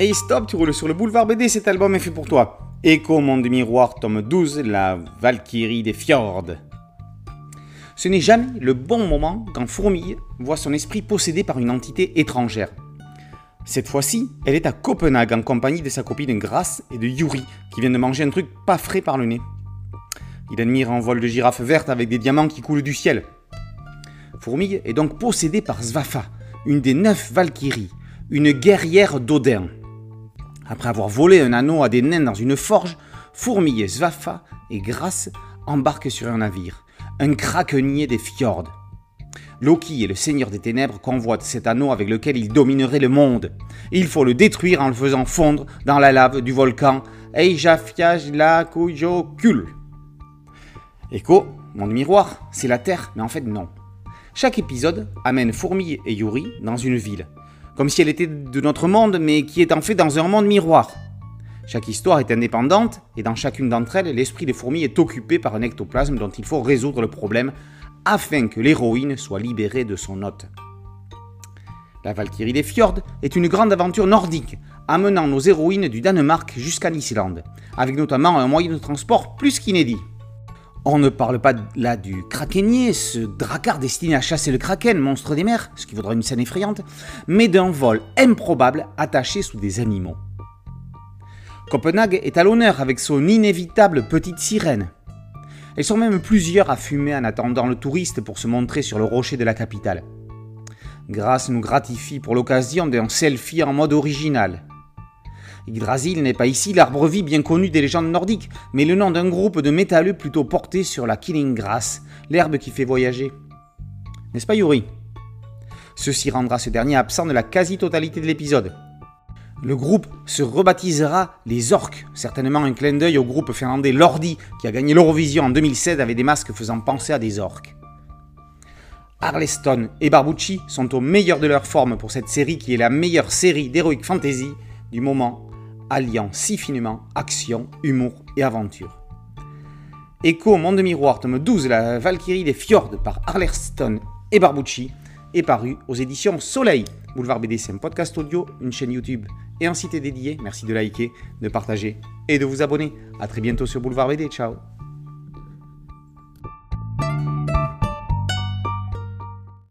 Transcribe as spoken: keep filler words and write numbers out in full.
Hey stop, tu roules sur le boulevard B D, cet album est fait pour toi. Echo, monde miroir, tome douze, la Valkyrie des Fjords. Ce n'est jamais le bon moment quand Fourmille voit son esprit possédé par une entité étrangère. Cette fois-ci, elle est à Copenhague en compagnie de sa copine Grasse et de Yuri, qui vient de manger un truc pas frais par le nez. Il admire un vol de girafe verte avec des diamants qui coulent du ciel. Fourmille est donc possédée par Svafa, une des neuf Valkyries, une guerrière d'Odin. Après avoir volé un anneau à des nains dans une forge, Fourmille, Svafa et Grasse embarquent sur un navire, un krakenier des fjords. Loki et le seigneur des ténèbres convoitent cet anneau avec lequel il dominerait le monde. Et il faut le détruire en le faisant fondre dans la lave du volcan Eyjafjallajökull. Echo, monde miroir, c'est la Terre, mais en fait non. Chaque épisode amène Fourmille et Yuri dans une ville, comme si elle était de notre monde, mais qui est en fait dans un monde miroir. Chaque histoire est indépendante, et dans chacune d'entre elles, l'esprit de Fourmille est occupé par un ectoplasme dont il faut résoudre le problème afin que l'héroïne soit libérée de son hôte. La Valkyrie des Fjords est une grande aventure nordique, amenant nos héroïnes du Danemark jusqu'à l'Islande, avec notamment un moyen de transport plus qu'inédit. On ne parle pas là du krakenier, ce drakkar destiné à chasser le kraken, monstre des mers, ce qui vaudra une scène effrayante, mais d'un vol improbable attaché sous des animaux. Copenhague est à l'honneur avec son inévitable petite sirène. Elles sont même plusieurs à fumer en attendant le touriste pour se montrer sur le rocher de la capitale. Grasse nous gratifie pour l'occasion d'un selfie en mode original. Yggdrasil n'est pas ici l'arbre vie bien connu des légendes nordiques, mais le nom d'un groupe de métalleux plutôt porté sur la killing grass, l'herbe qui fait voyager. N'est-ce pas Yuri? Ceci rendra ce dernier absent de la quasi-totalité de l'épisode. Le groupe se rebaptisera les orques, certainement un clin d'œil au groupe finlandais Lordi qui a gagné l'Eurovision en deux mille seize avec des masques faisant penser à des orques. Arleston et Barbucci sont au meilleur de leur forme pour cette série qui est la meilleure série d'heroic fantasy du moment, alliant si finement action, humour et aventure. Echo, monde miroir, tome douze, la Valkyrie des Fjords par Arleston et Barbucci est paru aux éditions Soleil. Boulevard B D, c'est un podcast audio, une chaîne YouTube et un site dédié. Merci de liker, de partager et de vous abonner. A très bientôt sur Boulevard B D, ciao.